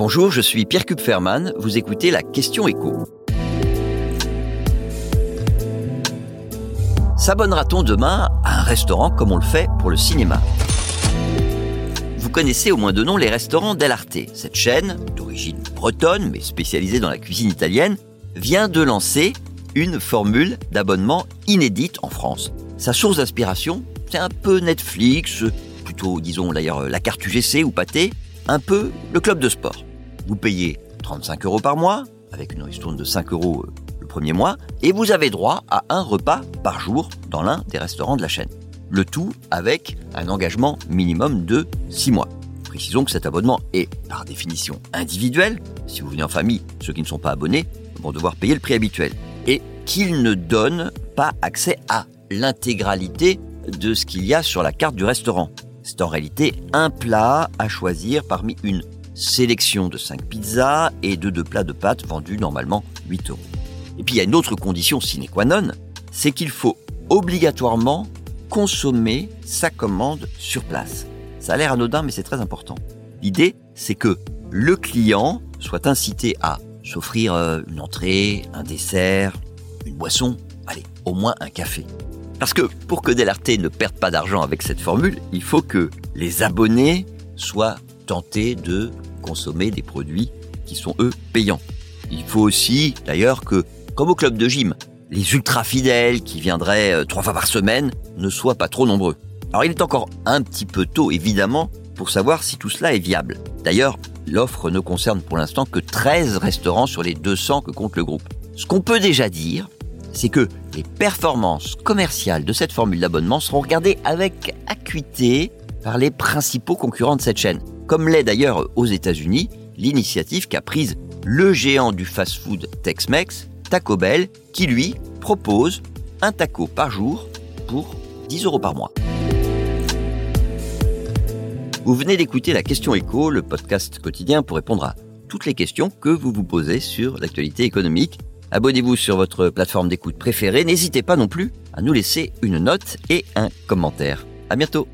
Bonjour, je suis Pierre Kupferman, vous écoutez la Question Écho. S'abonnera-t-on demain à un restaurant comme on le fait pour le cinéma ? Vous connaissez au moins de nom les restaurants Del Arte. Cette chaîne, d'origine bretonne mais spécialisée dans la cuisine italienne, vient de lancer une formule d'abonnement inédite en France. Sa source d'inspiration, c'est un peu Netflix, plutôt disons d'ailleurs la carte UGC ou Pathé, un peu le club de sport. Vous payez 35 € par mois, avec une ristourne de 5 € le premier mois, et vous avez droit à un repas par jour dans l'un des restaurants de la chaîne. Le tout avec un engagement minimum de 6 mois. Précisons que cet abonnement est, par définition, individuel. Si vous venez en famille, ceux qui ne sont pas abonnés vont devoir payer le prix habituel. Et qu'il ne donne pas accès à l'intégralité de ce qu'il y a sur la carte du restaurant. C'est en réalité un plat à choisir parmi une sélection de 5 pizzas et de 2 plats de pâtes vendus normalement 8 €. Et puis il y a une autre condition sine qua non, c'est qu'il faut obligatoirement consommer sa commande sur place. Ça a l'air anodin, mais c'est très important. L'idée, c'est que le client soit incité à s'offrir une entrée, un dessert, une boisson, allez, au moins un café. Parce que pour que Del Arte ne perde pas d'argent avec cette formule, il faut que les abonnés soient tentés de consommer des produits qui sont, eux, payants. Il faut aussi, d'ailleurs, que, comme au club de gym, les ultra-fidèles qui viendraient 3 fois par semaine ne soient pas trop nombreux. Alors, il est encore un petit peu tôt, évidemment, pour savoir si tout cela est viable. D'ailleurs, l'offre ne concerne pour l'instant que 13 restaurants sur les 200 que compte le groupe. Ce qu'on peut déjà dire, c'est que les performances commerciales de cette formule d'abonnement seront regardées avec acuité par les principaux concurrents de cette chaîne, comme l'est d'ailleurs aux États-Unis l'initiative qu'a prise le géant du fast-food Tex-Mex, Taco Bell, qui lui propose un taco par jour pour 10 € par mois. Vous venez d'écouter la Question Écho, le podcast quotidien pour répondre à toutes les questions que vous vous posez sur l'actualité économique. Abonnez-vous sur votre plateforme d'écoute préférée. N'hésitez pas non plus à nous laisser une note et un commentaire. À bientôt.